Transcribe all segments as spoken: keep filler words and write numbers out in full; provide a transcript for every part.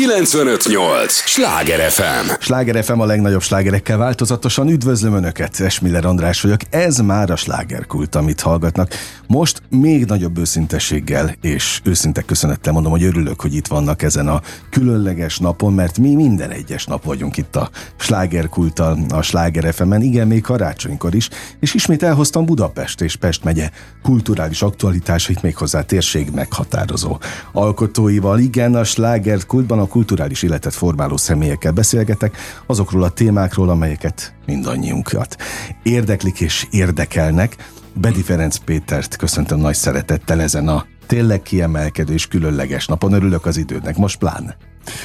kilencvenöt nyolc Sláger ef em. Sláger ef em a legnagyobb slágerekkel változatosan. Üdvözlöm Önöket, S. Miller András vagyok. Ez már a Sláger Kult, amit hallgatnak. Most még nagyobb őszintességgel és őszinte köszönettel mondom, hogy örülök, hogy itt vannak ezen a különleges napon, mert mi minden egyes nap vagyunk itt a Sláger Kulttal, a Sláger ef emen. Igen, még karácsonykor is. És ismét elhoztam Budapest és Pest megye kulturális aktualitásait, méghozzá térség meghatározó alkotóival. Igen, a Sláger Kultban a kulturális életet formáló személyekkel beszélgetek, azokról a témákról, amelyeket mindannyiunkat érdeklik és érdekelnek. Bedi Ferenc Pétert köszöntöm nagy szeretettel ezen a tényleg kiemelkedő és különleges napon. Örülök az idődnek, most pláne.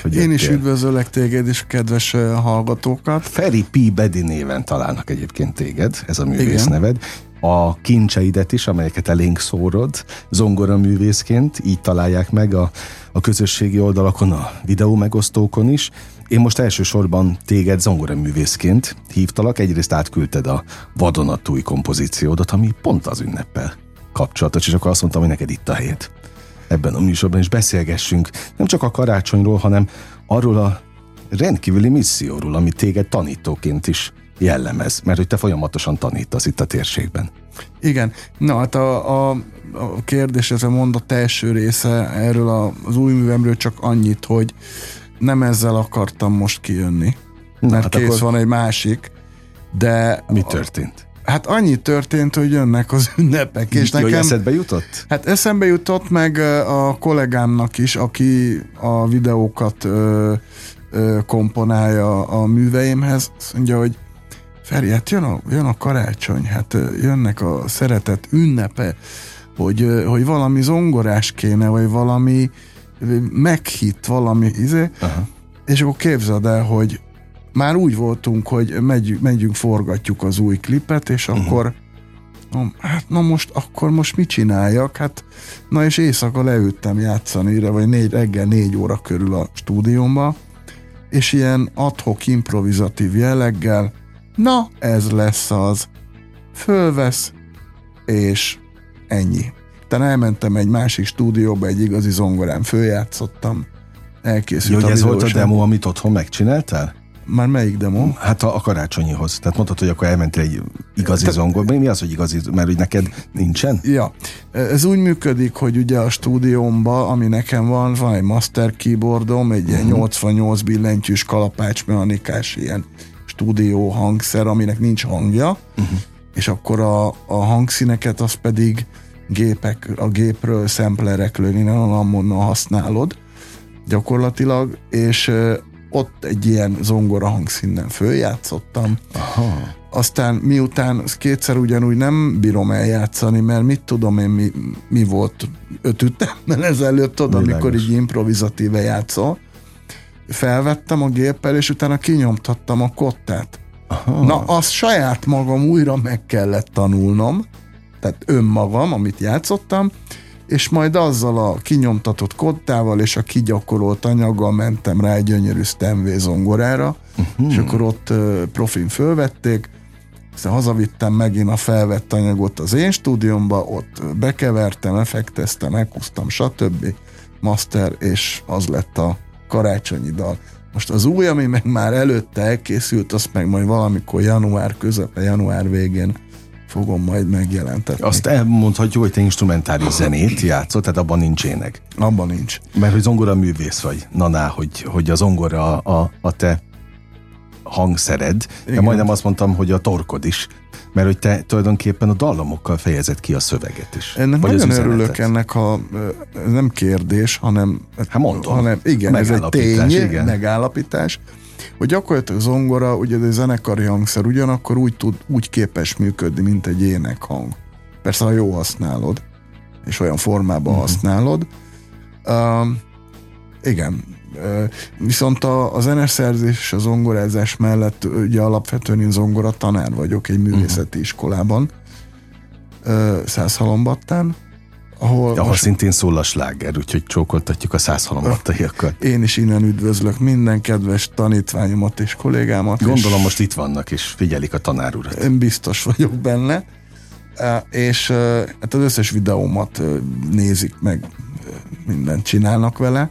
Hogy Én is üdvözöllek téged és kedves hallgatókat. Feri P. Bedi néven találnak egyébként téged, ez a művész neved. A kincseidet is, amelyeket elénk szórod, zongoraművészként, így találják meg a, a közösségi oldalakon, a videó megosztókon is. Én most elsősorban téged zongoraművészként hívtalak, egyrészt átküldted a vadonatúj kompozíciódat, ami pont az ünneppel kapcsolatos, és akkor azt mondtam, hogy neked itt a hét. Ebben a műsorban is beszélgessünk nem csak a karácsonyról, hanem arról a rendkívüli misszióról, amit téged tanítóként is jellemez, mert hogy te folyamatosan tanítasz itt a térségben. Igen, na hát a, a, a kérdés, ez a mondat első része erről az új művemről csak annyit, hogy nem ezzel akartam most kijönni, na, mert hát kész van egy másik, de... Mi történt? A, hát annyi történt, hogy jönnek az ünnepek, és nekem... Jó, eszedbe jutott? Hát eszembe jutott, meg a kollégámnak is, aki a videókat ö, ö, komponálja a műveimhez, azt mondja, hogy Feri, hát jön a, jön a karácsony, hát jönnek a szeretet ünnepe, hogy, hogy valami zongorás kéne, vagy valami meghitt, valami izé. Aha. És akkor képzeld el, hogy már úgy voltunk, hogy megy, megyünk, forgatjuk az új klipet, és uh-huh. akkor na, hát na most, akkor most mit csináljak? Hát, na és éjszaka leültem játszani, vagy négy, reggel négy óra körül a stúdiómba, és ilyen ad-hoc improvizatív jelleggel na, ez lesz az. Fölvesz, és ennyi. Tehát elmentem egy másik stúdióba, egy igazi zongorán följátszottam. Elkészült Jó, a ez volt a demo, amit otthon megcsináltál? Már melyik demo? Hát a, a karácsonyihoz. Tehát mondtad, hogy akkor elmentél egy igazi Te, zongorba. Mi az, hogy igazi? Mert hogy neked nincsen? Ja. Ez úgy működik, hogy ugye a stúdiómban, ami nekem van, van egy master keyboardom, egy ilyen uh-huh. nyolcvannyolc billentyűs kalapácsmechanikás ilyen stúdió hangszer, aminek nincs hangja, uh-huh. és akkor a, a hangszíneket az pedig gépek, a gépről szemplerekről, innen onnan használod gyakorlatilag, és ö, ott egy ilyen zongora hangszínnel följátszottam. Aha. Aztán miután kétszer ugyanúgy nem bírom eljátszani, mert mit tudom én, mi, mi volt öt ütemmel ezelőtt, oda, amikor így improvizatíve játszol, felvettem a géppel, és utána kinyomtattam a kottát. Aha. Na, azt saját magam újra meg kellett tanulnom, tehát önmagam, amit játszottam, és majd azzal a kinyomtatott kottával és a kigyakorolt anyaggal mentem rá egy gyönyörű Stanway zongorára, uh-huh. és akkor ott uh, profin fölvették, aztán hazavittem megint a felvett anyagot az én stúdiómba, ott bekevertem, effekteztem, elkusztam, stb. Master, és az lett a karácsonyi dal. Most az új, ami meg már előtte elkészült, azt meg majd valamikor január közepe, január végén fogom majd megjelentetni. Azt elmondhatjuk, hogy te instrumentális zenét játszol, tehát abban nincs ének. Abban nincs. Mert hogy zongora művész vagy, naná, hogy, hogy a zongora a, a te hangszered. De majdnem azt mondtam, hogy a torkod is. Mert hogy te tulajdonképpen a dallamokkal fejezed ki a szöveget is. Ennek nagyon örülök, ennek a ez nem kérdés, hanem, hát mondom, hanem igen, ez egy tény, igen. megállapítás, hogy gyakorlatilag zongora, ugye egy zenekari hangszer, ugyanakkor úgy tud, úgy képes működni, mint egy énekhang. Persze, ha jó használod, és olyan formában uh-huh. használod. Uh, igen. Uh, viszont a, a zeneszerzés és a zongorázás mellett ugye alapvetően én zongora tanár vagyok egy művészeti uh-huh. iskolában, uh, Százhalombattán, ahol, ahol most... szintén szól a sláger, úgyhogy csókoltatjuk a Százhalombattaiakat. Uh, én is innen üdvözlök minden kedves tanítványomat és kollégámat. Gondolom és... most itt vannak és figyelik a tanár urat. Én biztos vagyok benne, uh, és uh, hát az összes videómat uh, nézik meg, uh, mindent csinálnak vele.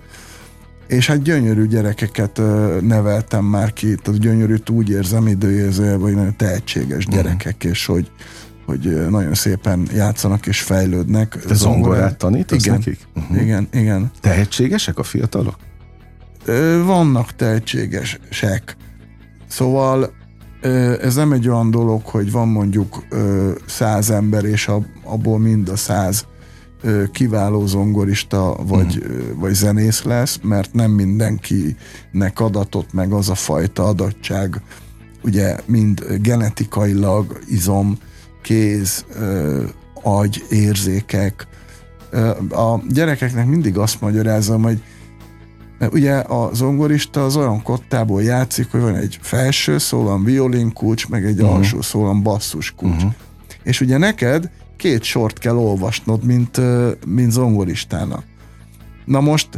és hát gyönyörű gyerekeket neveltem már ki, tehát gyönyörűt úgy érzem időjelzőjelben, hogy nagyon tehetséges gyerekek, uh-huh. és hogy, hogy nagyon szépen játszanak és fejlődnek. Te zongorát tanítasz nekik? Uh-huh. Igen, igen. Tehetségesek a fiatalok? Vannak tehetségesek. Szóval ez nem egy olyan dolog, hogy van mondjuk száz ember, és abból mind a száz kiváló zongorista vagy, mm. vagy zenész lesz, mert nem mindenkinek adatott meg az a fajta adottság, ugye mind genetikailag izom, kéz, agy, érzékek. A gyerekeknek mindig azt magyarázom, hogy ugye a zongorista az olyan kottából játszik, hogy van egy felső szólam violin kulcs, meg egy uh-huh. alsó szólam basszus kulcs. Uh-huh. És ugye neked két sort kell olvasnod, mint, mint zongoristának. Na most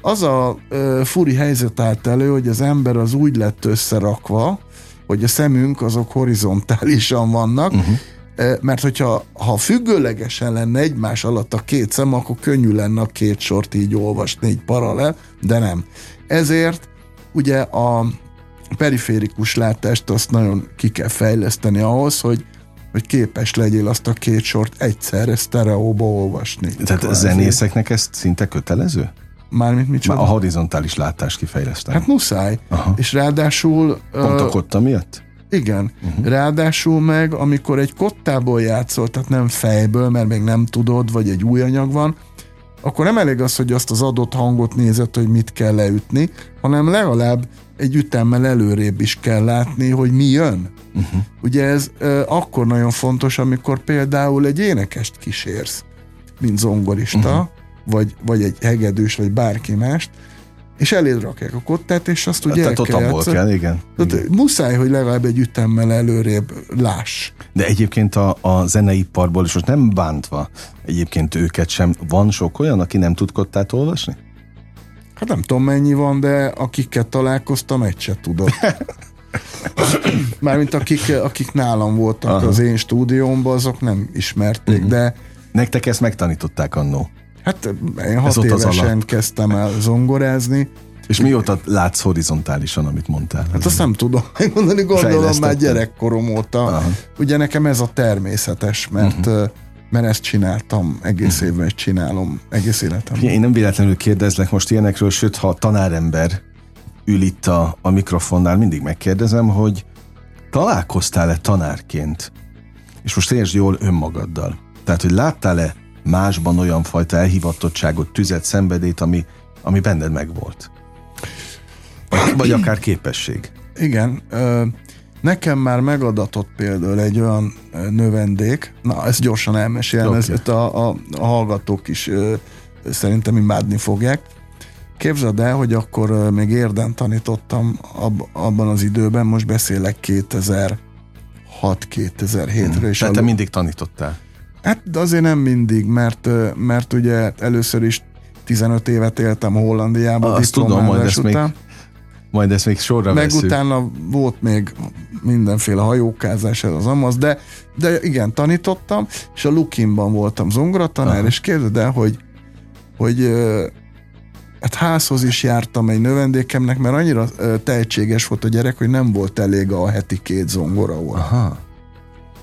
az a uh, furi helyzet állt elő, hogy az ember az úgy lett összerakva, hogy a szemünk azok horizontálisan vannak, uh-huh. mert hogyha ha függőlegesen lenne egymás alatt a két szem, akkor könnyű lenne a két sort így olvasni, így paralel, de nem. Ezért ugye a periférikus látást azt nagyon ki kell fejleszteni ahhoz, hogy, hogy képes legyél azt a két sort egyszerre sztereóba olvasni. Tehát a zenészeknek ez szinte kötelező? Mármint micsoda? Már a horizontális látást kifejleszteni. Hát muszáj. Aha. És ráadásul... Pont a kotta miatt? Igen. Uh-huh. Ráadásul meg, amikor egy kottából játszol, tehát nem fejből, mert még nem tudod, vagy egy új anyag van, akkor nem elég az, hogy azt az adott hangot nézed, hogy mit kell leütni, hanem legalább egy ütemmel előrébb is kell látni, hogy mi jön. Uh-huh. Ugye ez e, akkor nagyon fontos, amikor például egy énekest kísérsz, mint zongorista, uh-huh. vagy, vagy egy hegedűs, vagy bárki mást, és eléd rakják a kottát, és azt ugye el kell játszani. Igen. Tehát igen. Muszáj, hogy legalább egy ütemmel előrébb láss. De egyébként a, a zeneiparból, és most nem bántva egyébként őket sem, van sok olyan, aki nem tud kottát olvasni? Hát nem tudom mennyi van, de akikkel találkoztam, egy se tudott. Mármint akik, akik nálam voltak aha. az én stúdiómban, azok nem ismerték, uh-huh. de... Nektek ezt megtanították annó? Hát én hat évesen kezdtem el zongorázni. És mióta látsz horizontálisan, amit mondtál? Hát azt nem tudom megmondani, gondolom már gyerekkorom óta. Aha. Ugye nekem ez a természetes, mert, uh-huh. mert ezt csináltam egész uh-huh. évben, és csinálom egész életemben. Én nem véletlenül kérdezlek most ilyenekről, sőt, ha a tanárember ül itt a, a mikrofonnál, mindig megkérdezem, hogy találkoztál-e tanárként? És most értsd jól önmagaddal. Tehát, hogy láttál-e másban olyan fajta elhivatottságot, tüzet, szenvedélyt, ami, ami benned megvolt. Vagy, vagy akár képesség. Igen. Nekem már megadatott például egy olyan növendék, na ezt gyorsan elmesélem, okay. ezt a, a, a hallgatók is szerintem imádni fogják. Képzeld el, hogy akkor még Érden tanítottam ab, abban az időben, most beszélek kétezer-hat kétezer-hétről. Hmm. Tehát te mindig tanítottál. Hát azért nem mindig, mert, mert ugye először is tizenöt évet éltem Hollandiában. Azt tudom, majd ezt, után. Még, majd ezt még sorra meg veszünk. Utána volt még mindenféle hajókázás, ez az amaz, de, de igen, tanítottam, és a Lukimban voltam zongoratanár, aha. és képzeld el, hogy, hogy hát házhoz is jártam egy növendékemnek, mert annyira tehetséges volt a gyerek, hogy nem volt elég a heti két zongora volt. Aha.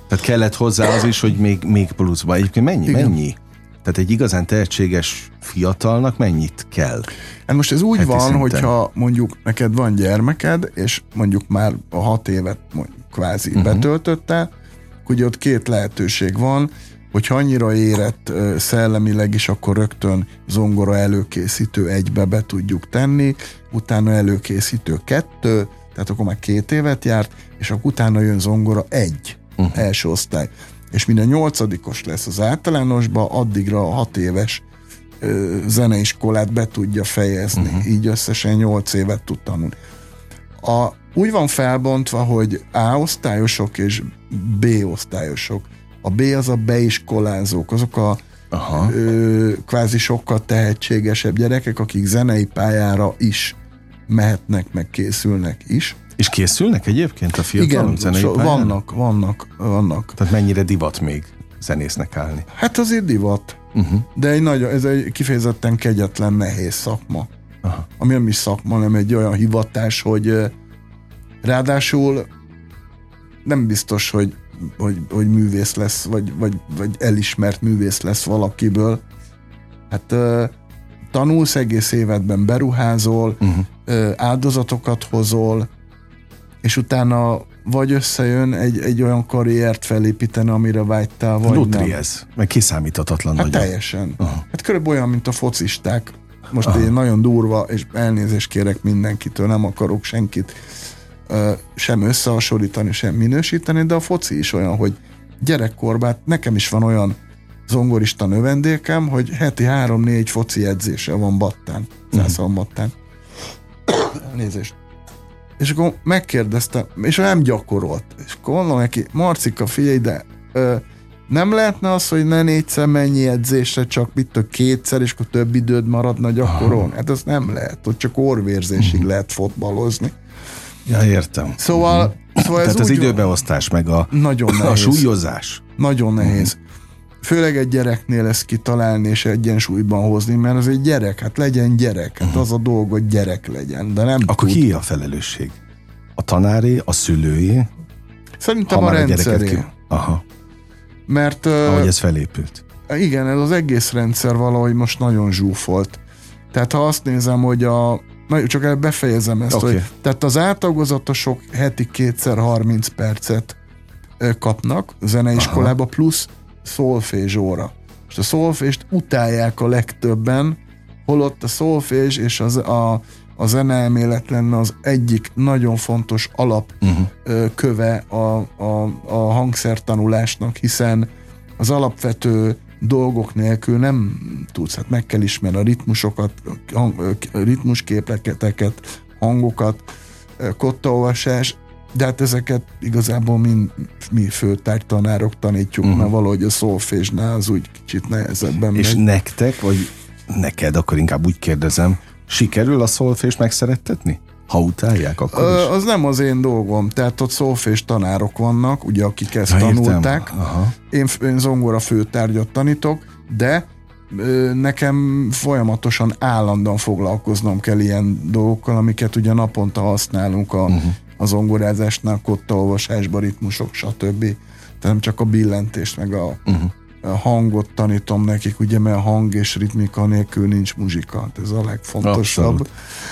Tehát kellett hozzá az is, hogy még, még pluszba. Egyébként mennyi? Igen. Mennyi? Tehát egy igazán tehetséges fiatalnak mennyit kell? Hát most ez úgy van, szinten. Hogyha mondjuk neked van gyermeked, és mondjuk már a hat évet mondjuk kvázi uh-huh. betöltöttel, hogy ott két lehetőség van, hogyha annyira érett szellemileg is, akkor rögtön zongora előkészítő egybe be tudjuk tenni, utána előkészítő kettő, tehát akkor már két évet járt, és akkor utána jön zongora egy. Uh-huh. első osztály. És minden nyolcadikos lesz az általánosba, addigra a hat éves ö, zeneiskolát be tudja fejezni. Uh-huh. Így összesen nyolc évet tud tanulni. A, úgy van felbontva, hogy A osztályosok és B osztályosok. A B az a beiskolázók, azok a aha. Ö, kvázi sokkal tehetségesebb gyerekek, akik zenei pályára is mehetnek, meg készülnek is. És készülnek egyébként a fiatalok zenei pályán? Igen, vannak, vannak, vannak. Tehát mennyire divat még zenésznek állni? Hát azért divat, uh-huh. de egy nagy, ez egy kifejezetten kegyetlen, nehéz szakma. Aha. Ami nem is szakma, hanem egy olyan hivatás, hogy ráadásul nem biztos, hogy, hogy, hogy művész lesz, vagy, vagy, vagy elismert művész lesz valakiből. Hát tanulsz egész évedben, beruházol, uh-huh. áldozatokat hozol, és utána vagy összejön egy, egy olyan karriert felépíteni, amire vágytál, vagy Lutri nem. ez, meg kiszámíthatatlan. Hát nagyon. Teljesen. Aha. Hát körülbelül olyan, mint a focisták. Most Aha. én nagyon durva, és elnézést kérek mindenkitől, nem akarok senkit ö, sem összehasonlítani, sem minősíteni, de a foci is olyan, hogy gyerekkorban, nekem is van olyan zongorista növendékem, hogy heti három-négy foci edzése van Battán. Százhalombattán. Uh-huh. Elnézést. És akkor megkérdeztem, és nem gyakorolt. És akkor mondom neki, Marcika, figyelj, de ö, nem lehetne az, hogy ne négyszer mennyi edzésre, csak mit a kétszer, és akkor több időd maradna gyakorolni? Hát ez nem lehet, hogy csak orvérzésig uh-huh. lehet fotballozni. Ja, értem. Szóval, uh-huh. szóval tehát ez az időbeosztás, meg a, a súlyozás. Nagyon nehéz. Uh-huh. Főleg egy gyereknél ezt kitalálni és egyensúlyban hozni, mert az egy gyerek, hát legyen gyerek, hát uh-huh. az a dolg, hogy gyerek legyen, de nem Akkor tud. Ki a felelősség? A tanáré, a szülői? Szerintem a rendszeré. Ki... Aha. Mert... Ahogy ez felépült. Igen, ez az egész rendszer valahogy most nagyon zsúfolt. Tehát ha azt nézem, hogy a... Na, csak el befejezem ezt, okay. hogy... Tehát az áttagozatosok heti kétszer harminc percet kapnak zeneiskolába, Aha. plusz szolfés óra. Most a szolfést utálják a legtöbben, holott a szolfés és az, a, a zeneelmélet lenne az egyik nagyon fontos alapköve uh-huh. a, a, a hangszertanulásnak, hiszen az alapvető dolgok nélkül nem tudsz, hát meg kell ismerni a ritmusokat, hang, ritmusképleteket, hangokat, kottaolvasás, de hát ezeket igazából mind, mi főtárgytanárok tanítjuk, uh-huh. mert valahogy a szolfésnál az úgy kicsit nehezebben. És megy. Nektek, vagy neked, akkor inkább úgy kérdezem, sikerül a szolfést megszerettetni? Ha utálják, akkor Ö, is? Az nem az én dolgom, tehát ott szolfés tanárok vannak, ugye, akik ezt Na, tanulták. Én, én zongora főtárgyat tanítok, de nekem folyamatosan állandóan foglalkoznom kell ilyen dolgokkal, amiket ugye naponta használunk a uh-huh. a zongorázásnál, kottaolvasásban, ritmusok, stb. Tehát nem csak a billentést, meg a, uh-huh. a hangot tanítom nekik, ugye, mert hang és ritmika nélkül nincs muzsika. Ez a legfontosabb. Abszolút.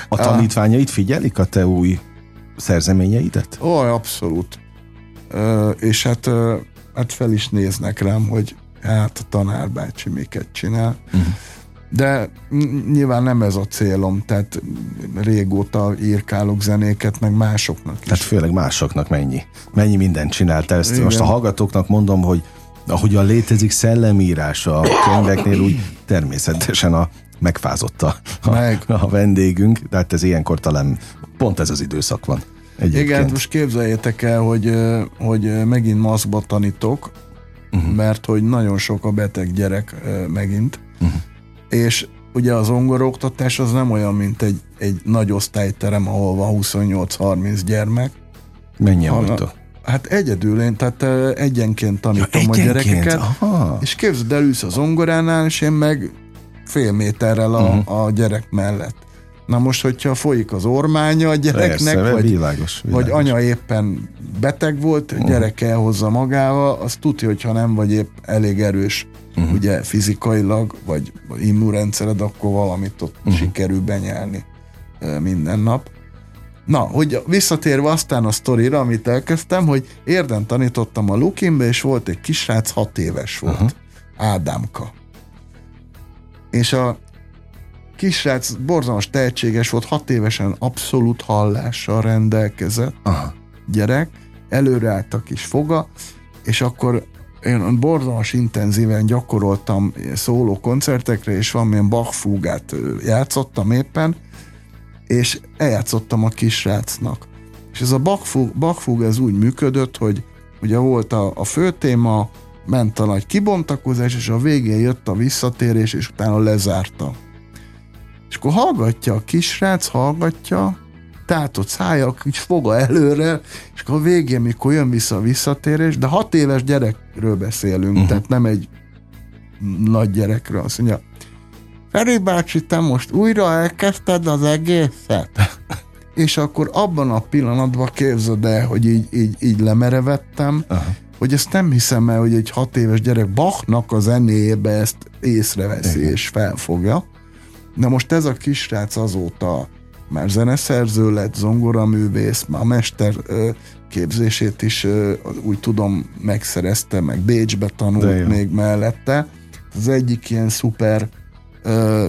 A tanítványait figyelik a te új szerzeményeidet? Ó, abszolút. Ö, és hát, ö, hát fel is néznek rám, hogy hát a tanárbácsi miket csinál. Uh-huh. De nyilván nem ez a célom, tehát régóta írkálok zenéket, meg másoknak is. Tehát főleg másoknak mennyi? Mennyi mindent csináltál ezt? Igen. Most a hallgatóknak mondom, hogy ahogyan létezik szellemírása a könyveknél, úgy természetesen a megfázott a, meg. a, a vendégünk, de hát ez ilyenkor talán pont ez az időszak van. Egyébként. Igen, most képzeljétek el, hogy, hogy megint maszkba tanítok, uh-huh. mert hogy nagyon sok a beteg gyerek megint, uh-huh. és ugye az zongoraoktatás az nem olyan, mint egy, egy nagy osztályterem, ahol van huszonnyolc-harminc gyermek. Mennyien voltak? Hát egyedül én, tehát egyenként tanítom ja, egyenként. a gyerekeket, Aha. és képzeld, elülsz a zongoránál, és én meg fél méterrel a, uh-huh. a gyerek mellett. Na most, hogyha folyik az ormánya a gyereknek, Persze, vagy, világos, világos. vagy anya éppen beteg volt, a gyerek elhozza magával, az tudja, hogyha nem vagy épp elég erős uh-huh. ugye fizikailag, vagy immunrendszered, akkor valamit ott uh-huh. sikerül benyelni minden nap. Na, hogy visszatérve aztán a sztorira, amit elkezdtem, hogy Érden tanítottam a Lukimba, és volt egy kisrác, hat éves volt. Uh-huh. Ádámka. És a kisrác borzalmas tehetséges volt, hat évesen abszolút hallással rendelkezett Aha. gyerek, előreállt a kis foga, és akkor én borzalmas intenzíven gyakoroltam szóló koncertekre, és valamilyen Bach-fúgát játszottam éppen, és eljátszottam a kisrácnak. És ez a Bach-fúga ez úgy működött, hogy ugye volt a, a fő téma, ment a nagy kibontakozás, és a végén jött a visszatérés, és utána lezárta. És akkor hallgatja a kisrác, hallgatja, tátott szája, kicsit foga előre, és akkor a végén, mikor jön vissza a visszatérés, de hat éves gyerekről beszélünk, uh-huh. tehát nem egy nagy gyerekről, azt mondja, Feri bácsi, te most újra elkezdted az egészet? És akkor abban a pillanatban képzeld el, hogy így, így, így lemerevettem, aha, hogy ezt nem hiszem el, hogy egy hat éves gyerek Bachnak a zenébe ezt észreveszi, igen, és felfogja. De most ez a kisrác azóta már zeneszerző lett, zongoraművész, már a mesterképzését is úgy tudom megszerezte, meg Bécsbe tanult még mellette. Az egyik ilyen szuper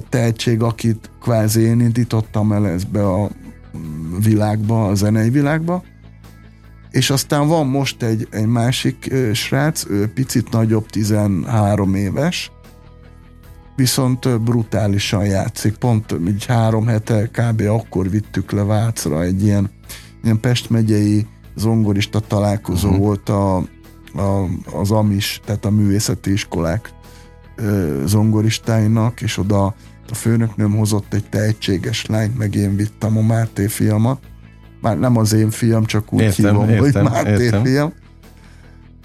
tehetség, akit kvázi én indítottam el ezbe a világba, a zenei világba. És aztán van most egy, egy másik srác, ő picit nagyobb, tizenhárom éves, viszont brutálisan játszik. Pont így három hete kb. Akkor vittük le Vácra, egy ilyen, ilyen Pest megyei zongorista találkozó uh-huh. volt a, a, az Amis, tehát a művészeti iskolák ö, zongoristáinak, és oda a főnöknőm hozott egy tehetséges lányt, meg én vittem a Márté fiamat. Már nem az én fiam, csak úgy értem, hívom, értem, hogy Márté értem. Fiam.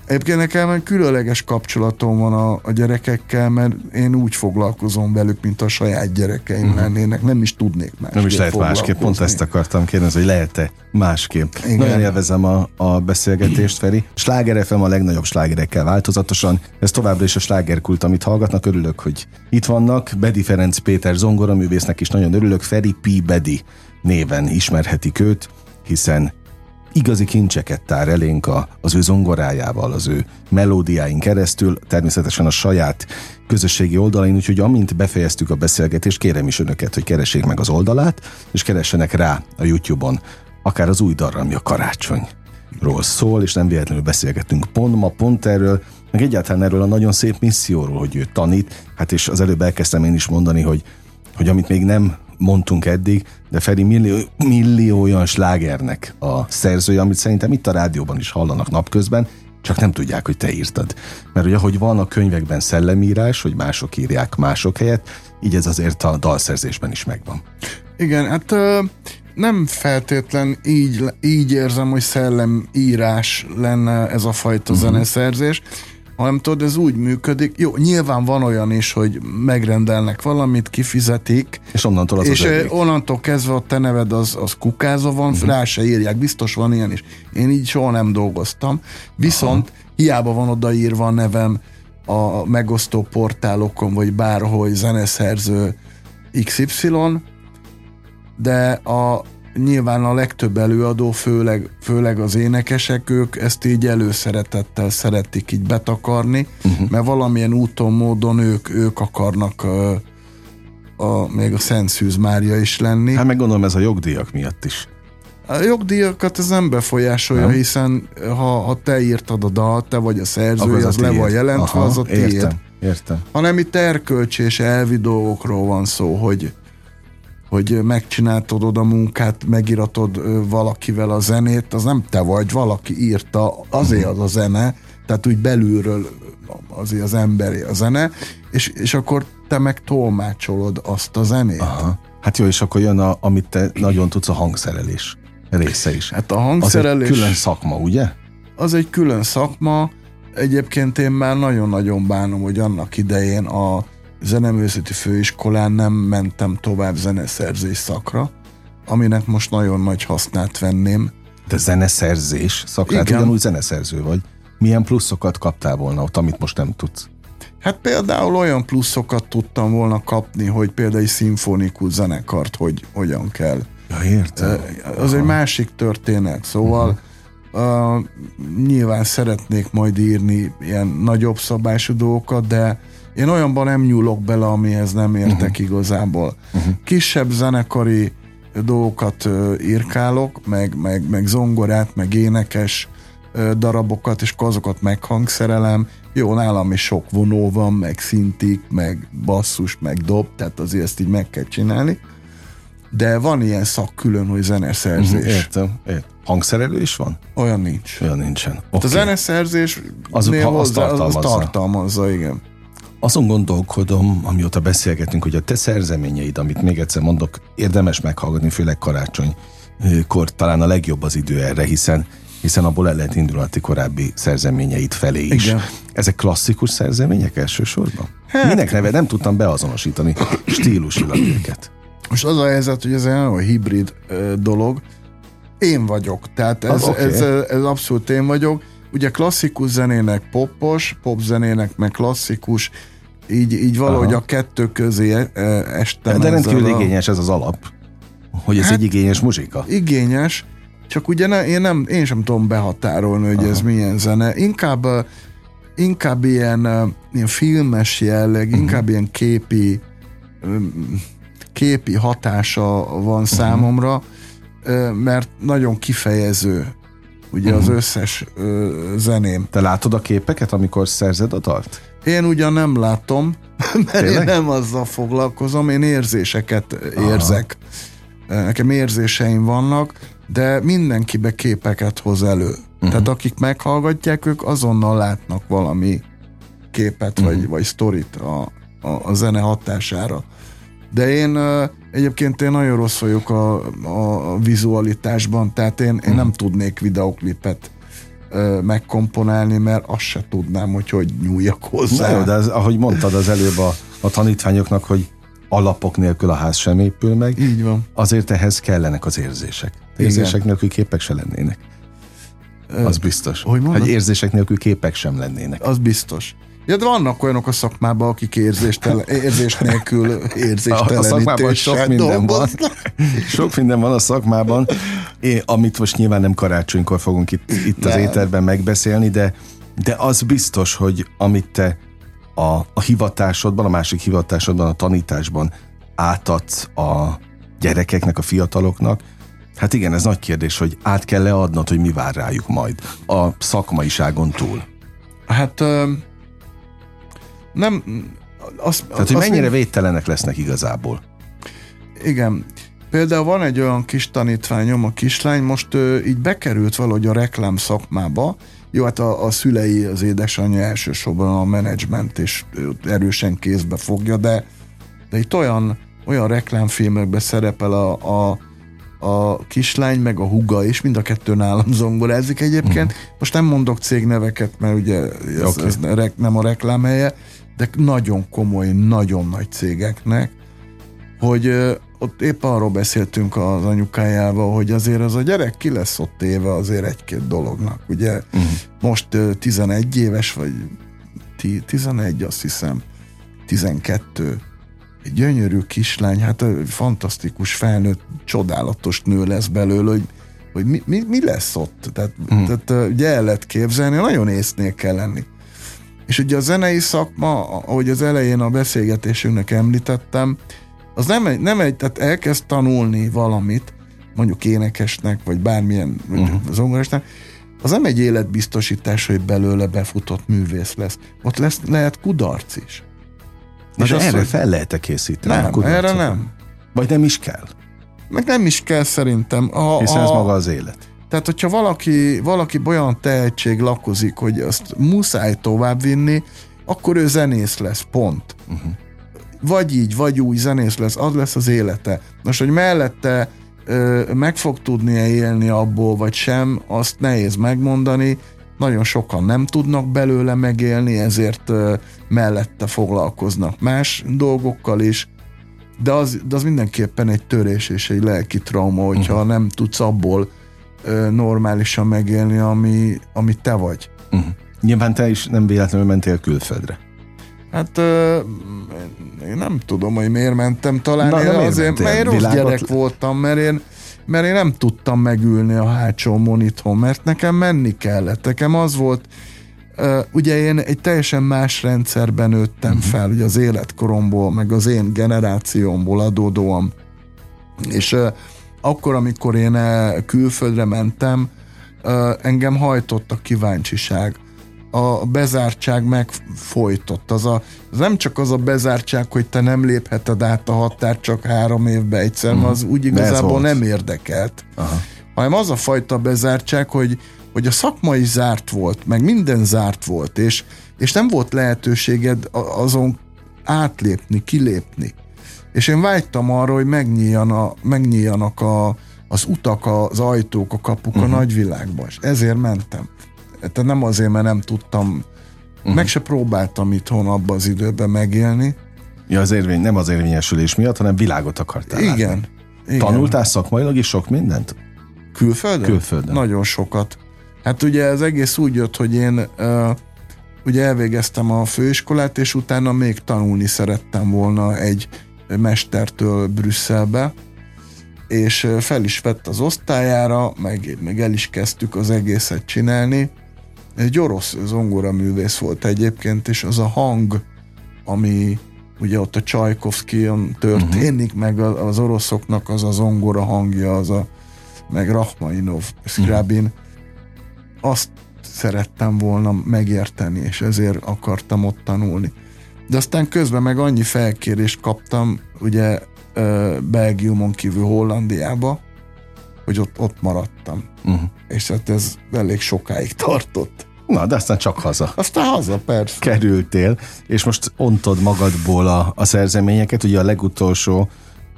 Egyébként nekem különleges kapcsolatom van a, a gyerekekkel, mert én úgy foglalkozom velük, mint a saját gyerekeim uh-huh. lennének. Nem is tudnék másképp. Nem is lehet másképp. Pont ezt akartam kérdezni, hogy lehet-e másképp. Igen. Nagyon élvezem a, a beszélgetést, Feri. Sláger ef em a legnagyobb slágerekkel változatosan. Ez továbbra is a slágerkult, amit hallgatnak. Örülök, hogy itt vannak. Bedi Ferenc Péter zongoraművésznek is nagyon örülök. Feri P. Bedi néven ismerhetik őt, hiszen igazi kincseket tár elénk az ő zongorájával, az ő melódiáin keresztül, természetesen a saját közösségi oldalain, úgyhogy amint befejeztük a beszélgetést, kérem is önöket, hogy keressék meg az oldalát, és keressenek rá a YouTube-on, akár az új darramja karácsonyról szól, és nem véletlenül beszélgetünk pont ma, pont erről, meg egyáltalán erről a nagyon szép misszióról, hogy ő tanít, hát és az előbb elkezdtem én is mondani, hogy, hogy amit még nem mondtunk eddig, de Feri millió, millió olyan slágernek a szerzője, amit szerintem itt a rádióban is hallanak napközben, csak nem tudják, hogy te írtad. Mert ugye, ahogy van a könyvekben szellemírás, hogy mások írják mások helyett, így ez azért a dalszerzésben is megvan. Igen, hát nem feltétlen így, így érzem, hogy szellemírás lenne ez a fajta uh-huh. zeneszerzés, hanem tudod, ez úgy működik. Jó, nyilván van olyan is, hogy megrendelnek valamit, kifizetik. És onnantól az És az onnantól kezdve a te neved az, az kukáza van, uh-huh. rá se írják, biztos van ilyen is. Én így soha nem dolgoztam. Viszont aha. hiába van odaírva a nevem a megosztó portálokon, vagy bárhol zeneszerző iksz ipszilon, de a nyilván a legtöbb előadó, főleg, főleg az énekesek, ők ezt így előszeretettel szeretik így betakarni, uh-huh. mert valamilyen úton, módon ők, ők akarnak a, a, még a Szent Szűz Mária is lenni. Hát meg gondolom ez a jogdíjak miatt is. A jogdíjakat ez nem befolyásolja, nem? Hiszen ha, ha te írtad a dalt, te vagy a szerzője, az, az le van jelentve, az a tiéd. Értem, értem. Hanem itt erkölcsi és elvi dolgokról van szó, hogy hogy megcsináltad oda munkát, megiratod valakivel a zenét, az nem te vagy, valaki írta, azért az a zene, tehát úgy belülről azért az emberi a zene, és, és akkor te meg tolmácsolod azt a zenét. Aha. Hát jó, és akkor jön, a, amit te nagyon tudsz, a hangszerelés része is. Hát a hangszerelés... Az egy külön szakma, ugye? Az egy külön szakma. Egyébként én már nagyon-nagyon bánom, hogy annak idején a zeneművészeti főiskolán nem mentem tovább zeneszerzés szakra, aminek most nagyon nagy hasznát venném. De zeneszerzés szakrát, igen. Ugyanúgy zeneszerző vagy. Milyen pluszokat kaptál volna ott, amit most nem tudsz? Hát például olyan pluszokat tudtam volna kapni, hogy például egy szimfonikus zenekart, hogy hogyan kell. Ja, értem. Az egy másik történet, szóval uh-huh. Uh, nyilván szeretnék majd írni ilyen nagyobb szabású dolgokat, de én olyanban nem nyúlok bele, amihez nem értek uh-huh. igazából. Uh-huh. Kisebb zenekari dolgokat uh, írkálok, meg, meg, meg zongorát, meg énekes uh, darabokat, és azokat meghangszerelem. Jó, nálam is sok vonó van, meg szintik, meg basszus, meg dob, tehát azért ezt így meg kell csinálni. De van ilyen szak külön, hogy zeneszerzés. Uh-huh. Értem, értem. Hangszerelő is van? Olyan nincs. Olyan nincsen. Okay. Hát a zeneszerzés Azok, ha hozzá, tartalmazza. Az tartalmazza, igen. Azon gondolkodom, amióta beszélgetünk, hogy a te szerzeményeid, amit még egyszer mondok, érdemes meghallgatni, főleg karácsonykor talán a legjobb az idő erre, hiszen hiszen abból el lehet indulni korábbi szerzeményeit felé is. Igen. Ezek klasszikus szerzemények elsősorban? Hát. Minek neve? Nem tudtam beazonosítani stílusilag őket. Most az a helyzet, hogy ez egy nagyon hibrid dolog. Én vagyok, tehát ez, okay. ez, ez, ez abszolút én vagyok. Ugye klasszikus zenének popos, popzenének meg klasszikus, így, így valahogy aha. a kettő közé estem. De rendkívül igényes ez az alap, hogy ez hát, egy igényes muzsika. Igényes, csak ugye ne, én, nem, én sem tudom behatárolni, hogy aha. ez milyen zene. Inkább, inkább ilyen, ilyen filmes jelleg, uh-huh. inkább ilyen képi, képi hatása van uh-huh. számomra, mert nagyon kifejező ugye uh-huh. az összes ö, zeném. Te látod a képeket, amikor szerzed a dalt? Én ugyan nem látom, mert tényleg? Én nem azzal foglalkozom, én érzéseket érzek. Aha. Nekem érzéseim vannak, de mindenkibe képeket hoz elő. Uh-huh. Tehát akik meghallgatják, ők azonnal látnak valami képet, uh-huh. vagy, vagy sztorit a, a, a zene hatására. De én egyébként én nagyon rossz vagyok a, a vizualitásban, tehát én, én nem tudnék videoklipet ö, megkomponálni, mert azt se tudnám, hogy hogy nyúljak hozzá. Na, de ez, ahogy mondtad az előbb a, a tanítványoknak, hogy alapok nélkül a ház sem épül meg. Így van. Azért ehhez kellenek az érzések. Érzések nélkül képek se lennének. Az biztos. Hogy, hogy érzések nélkül képek sem lennének. Az biztos. Ja, de vannak olyanok a szakmában, akik érzéstelen, érzés nélkül érzéstelenítéssel a szakmában sok minden van. Sok minden van a szakmában, é, amit most nyilván nem karácsonykor fogunk itt, itt az éterben megbeszélni, de, de az biztos, hogy amit te a, a hivatásodban, a másik hivatásodban, a tanításban átadsz a gyerekeknek, a fiataloknak, hát igen, ez nagy kérdés, hogy át kell leadnod, hogy mi vár rájuk majd a szakmaiságon túl. Hát... Nem, azt, tehát, hogy azt mennyire én... védtelenek lesznek igazából. Igen. Például van egy olyan kis tanítványom, a kislány, most ő, így bekerült valahogy a reklám szakmába. Jó, hát a, a szülei, az édesanyja elsősorban a menedzsment és erősen kézbe fogja, de, de itt olyan, olyan reklámfilmekben szerepel a, a, a kislány, meg a húga is, mind a kettő nálam zongorázik egyébként. Hmm. Most nem mondok cégneveket, mert ugye ez, okay. ez nem a reklám helye, de nagyon komoly, nagyon nagy cégeknek, hogy ö, ott épp arról beszéltünk az anyukájával, hogy azért az a gyerek ki lesz ott éve azért egy-két dolognak, ugye uh-huh. most ö, tizenegy éves, vagy ti, tizenegy, azt hiszem, tizenkettő, egy gyönyörű kislány, hát fantasztikus felnőtt, csodálatos nő lesz belőle, hogy, hogy mi, mi, mi lesz ott, tehát, uh-huh. tehát ugye el lehet képzelni, nagyon észnél kell lenni. És ugye a zenei szakma, ahogy az elején a beszélgetésünknek említettem, az nem egy, nem egy tehát elkezd tanulni valamit, mondjuk énekesnek, vagy bármilyen uh-huh. zongorásnak, az nem egy életbiztosítás, hogy belőle befutott művész lesz. Ott lesz, lehet kudarc is. Na, és de erre hogy... fel lehet-e készíteni? Nem, erre nem. Vagy nem is kell? Meg nem is kell szerintem. A, Hiszen ez a... maga az élet. Tehát, hogyha valaki, valaki olyan tehetség lakozik, hogy azt muszáj továbbvinni, akkor ő zenész lesz, pont. Uh-huh. Vagy így, vagy úgy zenész lesz, az lesz az élete. Most, hogy mellette ö, meg fog tudnia élni abból, vagy sem, azt nehéz megmondani. Nagyon sokan nem tudnak belőle megélni, ezért ö, mellette foglalkoznak más dolgokkal is. De az, de az mindenképpen egy törés és egy lelki trauma, hogyha uh-huh. nem tudsz abból normálisan megélni, ami, ami te vagy. Uh-huh. Nyilván te is nem véletlenül mentél külföldre. Hát ö, én nem tudom, hogy miért mentem, talán Na, én azért, mentél? Mert én rossz Világot... gyerek voltam, mert én, mert én nem tudtam megülni a hátsómon itthon, mert nekem menni kellett. Nekem az volt, ö, ugye én egy teljesen más rendszerben nőttem uh-huh. fel, ugye az életkoromból, meg az én generációmból adódóan. És ö, akkor, amikor én külföldre mentem, engem hajtott a kíváncsiság. A bezártság megfojtott. Az, a, az nem csak az a bezártság, hogy te nem lépheted át a határ csak három évbe egyszer, mm. az úgy igazából nem érdekelt. Aha. Hanem az a fajta bezártság, hogy, hogy a szakma is zárt volt, meg minden zárt volt, és, és nem volt lehetőséged azon átlépni, kilépni. És én vágytam arra, hogy megnyíljanak a, megnyíljanak a, az utak, az ajtók, a kapuk uh-huh. a nagyvilágban. Ezért mentem. Tehát nem azért, mert nem tudtam, uh-huh. meg se próbáltam itthon abban az időben megélni. Ja, az érvény, nem az érvényesülés miatt, hanem világot akartál látni. Igen. Igen. Tanultál szakmailag is sok mindent? Külföldön? Külföldön. Nagyon sokat. Hát ugye ez egész úgy jött, hogy én uh, ugye elvégeztem a főiskolát, és utána még tanulni szerettem volna egy mestertől Brüsszelbe, és fel is vett az osztályára, meg, meg el is kezdtük az egészet csinálni. Egy orosz zongoraművész volt egyébként, és az a hang, ami ugye ott a Csajkovszkijön történik, uh-huh. meg az oroszoknak az a zongora hangja, az a, meg Rachmaninov, Scriabin, uh-huh. azt szerettem volna megérteni, és ezért akartam ott tanulni. De aztán közben meg annyi felkérést kaptam, ugye Belgiumon kívül Hollandiába, hogy ott, ott maradtam. Uh-huh. És hát ez elég sokáig tartott. Na, de aztán csak haza. Aztán haza, persze. Kerültél, és most ontod magadból a, a szerzeményeket, ugye a legutolsó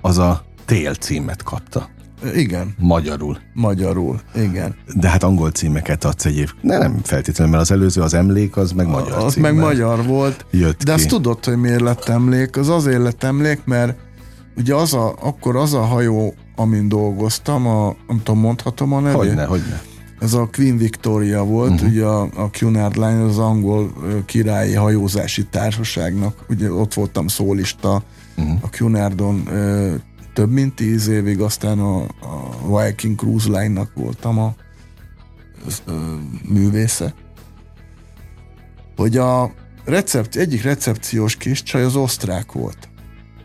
az a Tél címet kapta. Igen. Magyarul. Magyarul, igen. De hát angol címeket adsz egyébként. Ne, nem feltétlenül, mert az előző, az emlék, az meg magyar cím. Az meg magyar volt. Jött ki. De azt tudod, hogy miért lett emlék? Az azért lett emlék, mert ugye az a, akkor az a hajó, amin dolgoztam, a, nem tudom, mondhatom a nevét? Hogyne, hogyne. Ez a Queen Victoria volt, uh-huh. ugye a, a Cunard Line, az angol királyi hajózási társaságnak, ugye ott voltam szólista uh-huh. a Cunardon ö, több mint tíz évig, aztán a, a Viking Cruise Line-nak voltam a ö, művésze. Hogy a recepci- egyik recepciós kis csaj az osztrák volt.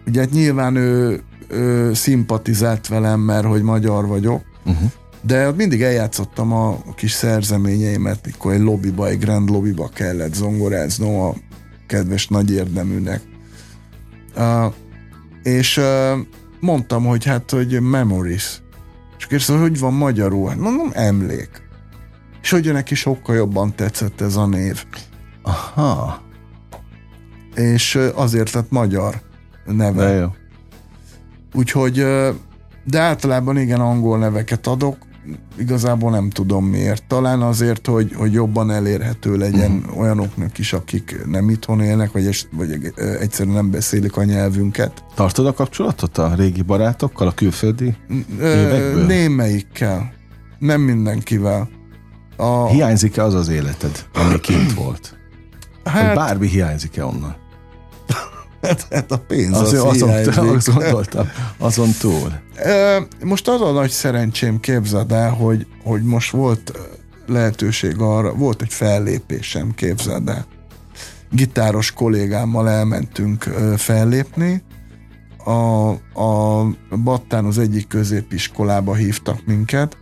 Ugye hát nyilván ő, ő szimpatizált velem, mert hogy magyar vagyok, uh-huh. de mindig eljátszottam a kis szerzeményeimet, mikor egy lobbyba, egy grand lobbyba kellett zongoráznom a kedves nagy érdeműnek. Uh, és uh, mondtam, hogy hát, hogy memories. És kérdeztem, hogy van magyarul? Hát mondom, emlék. És hogy neki sokkal jobban tetszett ez a név. Aha. És uh, azért lett magyar neve. Úgyhogy, de általában igen, angol neveket adok, igazából nem tudom miért. Talán azért, hogy, hogy jobban elérhető legyen uh-huh. olyanoknak is, akik nem itthon élnek, vagy, vagy egyszerűen nem beszélik a nyelvünket. Tartod a kapcsolatot a régi barátokkal, a külföldi évekből? Némelyikkel. Nem mindenkivel. A... Hiányzik-e az az életed, ami kint volt? Hát... Bármi hiányzik-e onnan? Hát a pénz az, az azon, azt gondoltam, azon túl. Most az a nagy szerencsém, képzeld el, hogy, hogy most volt lehetőség arra, volt egy fellépésem, képzeld el. Gitáros kollégámmal elmentünk fellépni. A, a Battán az egyik középiskolába hívtak minket,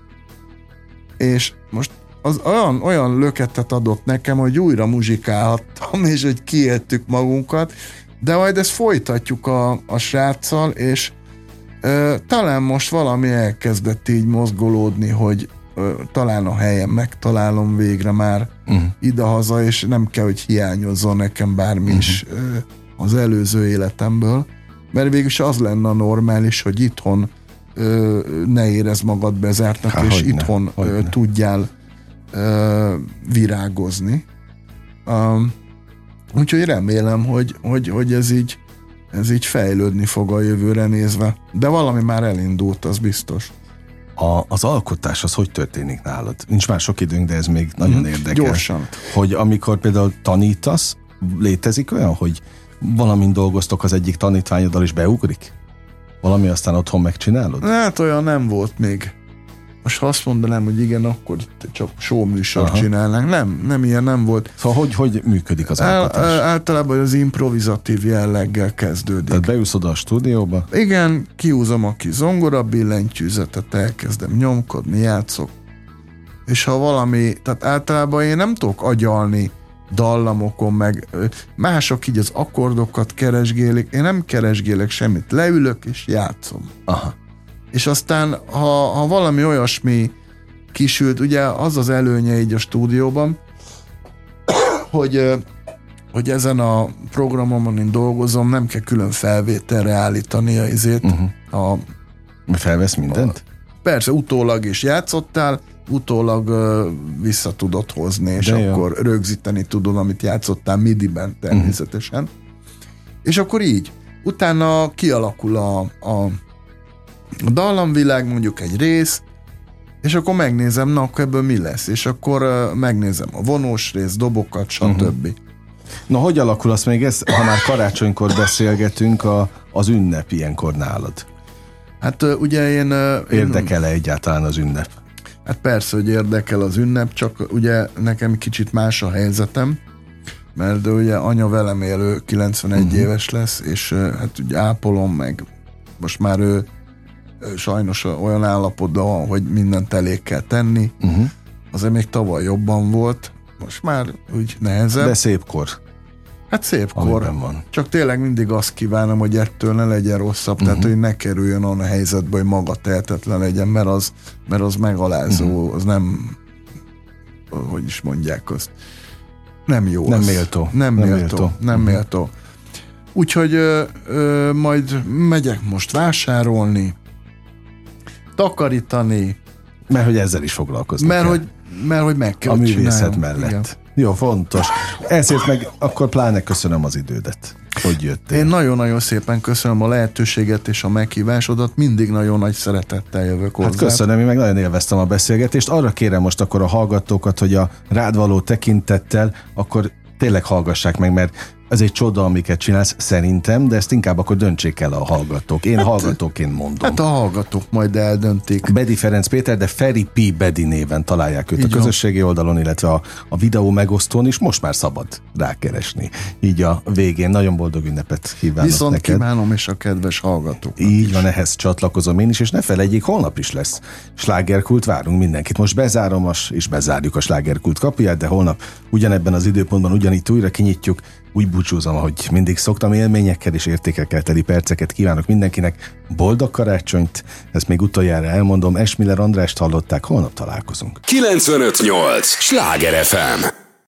és most az olyan, olyan löketet adott nekem, hogy újra muzsikálhattam, és hogy kiéltük magunkat, de majd ezt folytatjuk a, a sráccal, és ö, talán most valami elkezdett így mozgolódni, hogy ö, talán a helyen megtalálom végre már uh-huh. idehaza, és nem kell, hogy hiányozzon nekem bármi uh-huh. is ö, az előző életemből, mert végülis az lenne a normális, hogy itthon ö, ne érezd magad bezártnak, há, és hogyne, itthon hogyne. Ö, tudjál ö, virágozni. Um, Úgyhogy remélem, hogy, hogy, hogy ez, így, ez így fejlődni fog a jövőre nézve. De valami már elindult, az biztos. A, az alkotás az hogy történik nálad? Nincs már sok időnk, de ez még nagyon mm-hmm. érdekes. Gyorsan. Hogy amikor például tanítasz, létezik olyan, hogy valamin dolgoztok az egyik tanítványoddal is beugrik? Valami aztán otthon megcsinálod? Hát olyan nem volt még. Most ha azt mondanám, hogy igen, akkor csak showműsort csinálnánk. Nem, nem ilyen nem volt. Szóval hogy, hogy működik az alkotás? Á, általában az improvizatív jelleggel kezdődik. Tehát beülsz oda a stúdióba? Igen, kiúzom a kis zongora billentyűzetet, elkezdem nyomkodni, játszok. És ha valami, tehát általában én nem tudok agyalni dallamokon, meg mások így az akkordokat keresgélik, én nem keresgélek semmit, leülök és játszom. Aha. És aztán, ha, ha valami olyasmi kisült, ugye az az előnye így a stúdióban, hogy, hogy ezen a programon én dolgozom, nem kell külön felvételre állítani a izét. Uh-huh. A, felvesz mindent? A, Persze, utólag is játszottál, utólag uh, vissza tudod hozni, és de akkor jó. rögzíteni tudod, amit játszottál midiben természetesen. Uh-huh. És akkor így. Utána kialakul a, a dallamvilág, mondjuk egy rész, és akkor megnézem, na akkor ebből mi lesz, és akkor uh, megnézem a vonós rész, dobokat, stb. Uh-huh. Na, hogy alakul az még ez, ha már karácsonykor beszélgetünk, a, az ünnep ilyenkor nálad? Hát uh, ugye én... Uh, Érdekel-e én... egyáltalán az ünnep? Hát persze, hogy érdekel az ünnep, csak ugye nekem kicsit más a helyzetem, mert ugye anya velem élő kilencvenegy uh-huh. éves lesz, és hát ugye ápolom, meg most már ő, ő sajnos olyan állapotban van, hogy mindent elég kell tenni. Uh-huh. Azért még tavaly jobban volt, most már úgy nehezebb. De szépkor. Hát szépkor. Van. Csak tényleg mindig azt kívánom, hogy ettől ne legyen rosszabb, uh-huh. tehát hogy ne kerüljön olyan a helyzetbe, hogy maga tehetetlen legyen, mert az, mert az megalázó, uh-huh. az nem, hogy is mondják azt, nem jó. Nem az. méltó. Nem méltó. Nem méltó. Nem uh-huh. méltó. Úgyhogy ö, ö, majd megyek most vásárolni, takarítani. Mert hogy ezzel is foglalkoznak. Mert, hogy, mert hogy meg kell a művészet csinálom. Mellett. Igen. Jó, fontos. Ezért meg akkor pláne köszönöm az idődet, hogy jöttél. Én nagyon-nagyon szépen köszönöm a lehetőséget és a meghívásodat. Mindig nagyon nagy szeretettel jövök hozzá. Hát köszönöm, én meg nagyon élveztem a beszélgetést. Arra kérem most akkor a hallgatókat, hogy a rád való tekintettel akkor tényleg hallgassák meg, mert ez egy csoda, amiket csinálsz, szerintem, de ezt inkább akkor döntsék el a hallgatók. Én hát, hallgatóként mondom. Hát a hallgatók majd eldöntik. Bedi Ferenc Péter, de Feri P. Bedi néven találják őt így a van. Közösségi oldalon, illetve a, a videó megosztón is. Most már szabad rákeresni. Így a végén. Nagyon boldog ünnepet kívánok Viszont neked. Viszont kívánom és a kedves hallgatók. Így is. Van, ehhez csatlakozom én is, és ne felejtjék, holnap is lesz Slágerkult, várunk mindenkit. Most bezárom és bezárjuk a Slágerkult kapuját, de holnap ugyanebben az időpontban ugyanitt újra kinyitjuk. Úgy búcsúzom, ahogy mindig szoktam, élményekkel és értékekkel teli perceket kívánok mindenkinek. Boldog karácsonyt, ezt még utoljára elmondom, S. Miller Andrást hallották, holnap találkozunk. kilencvenöt nyolc Sláger ef em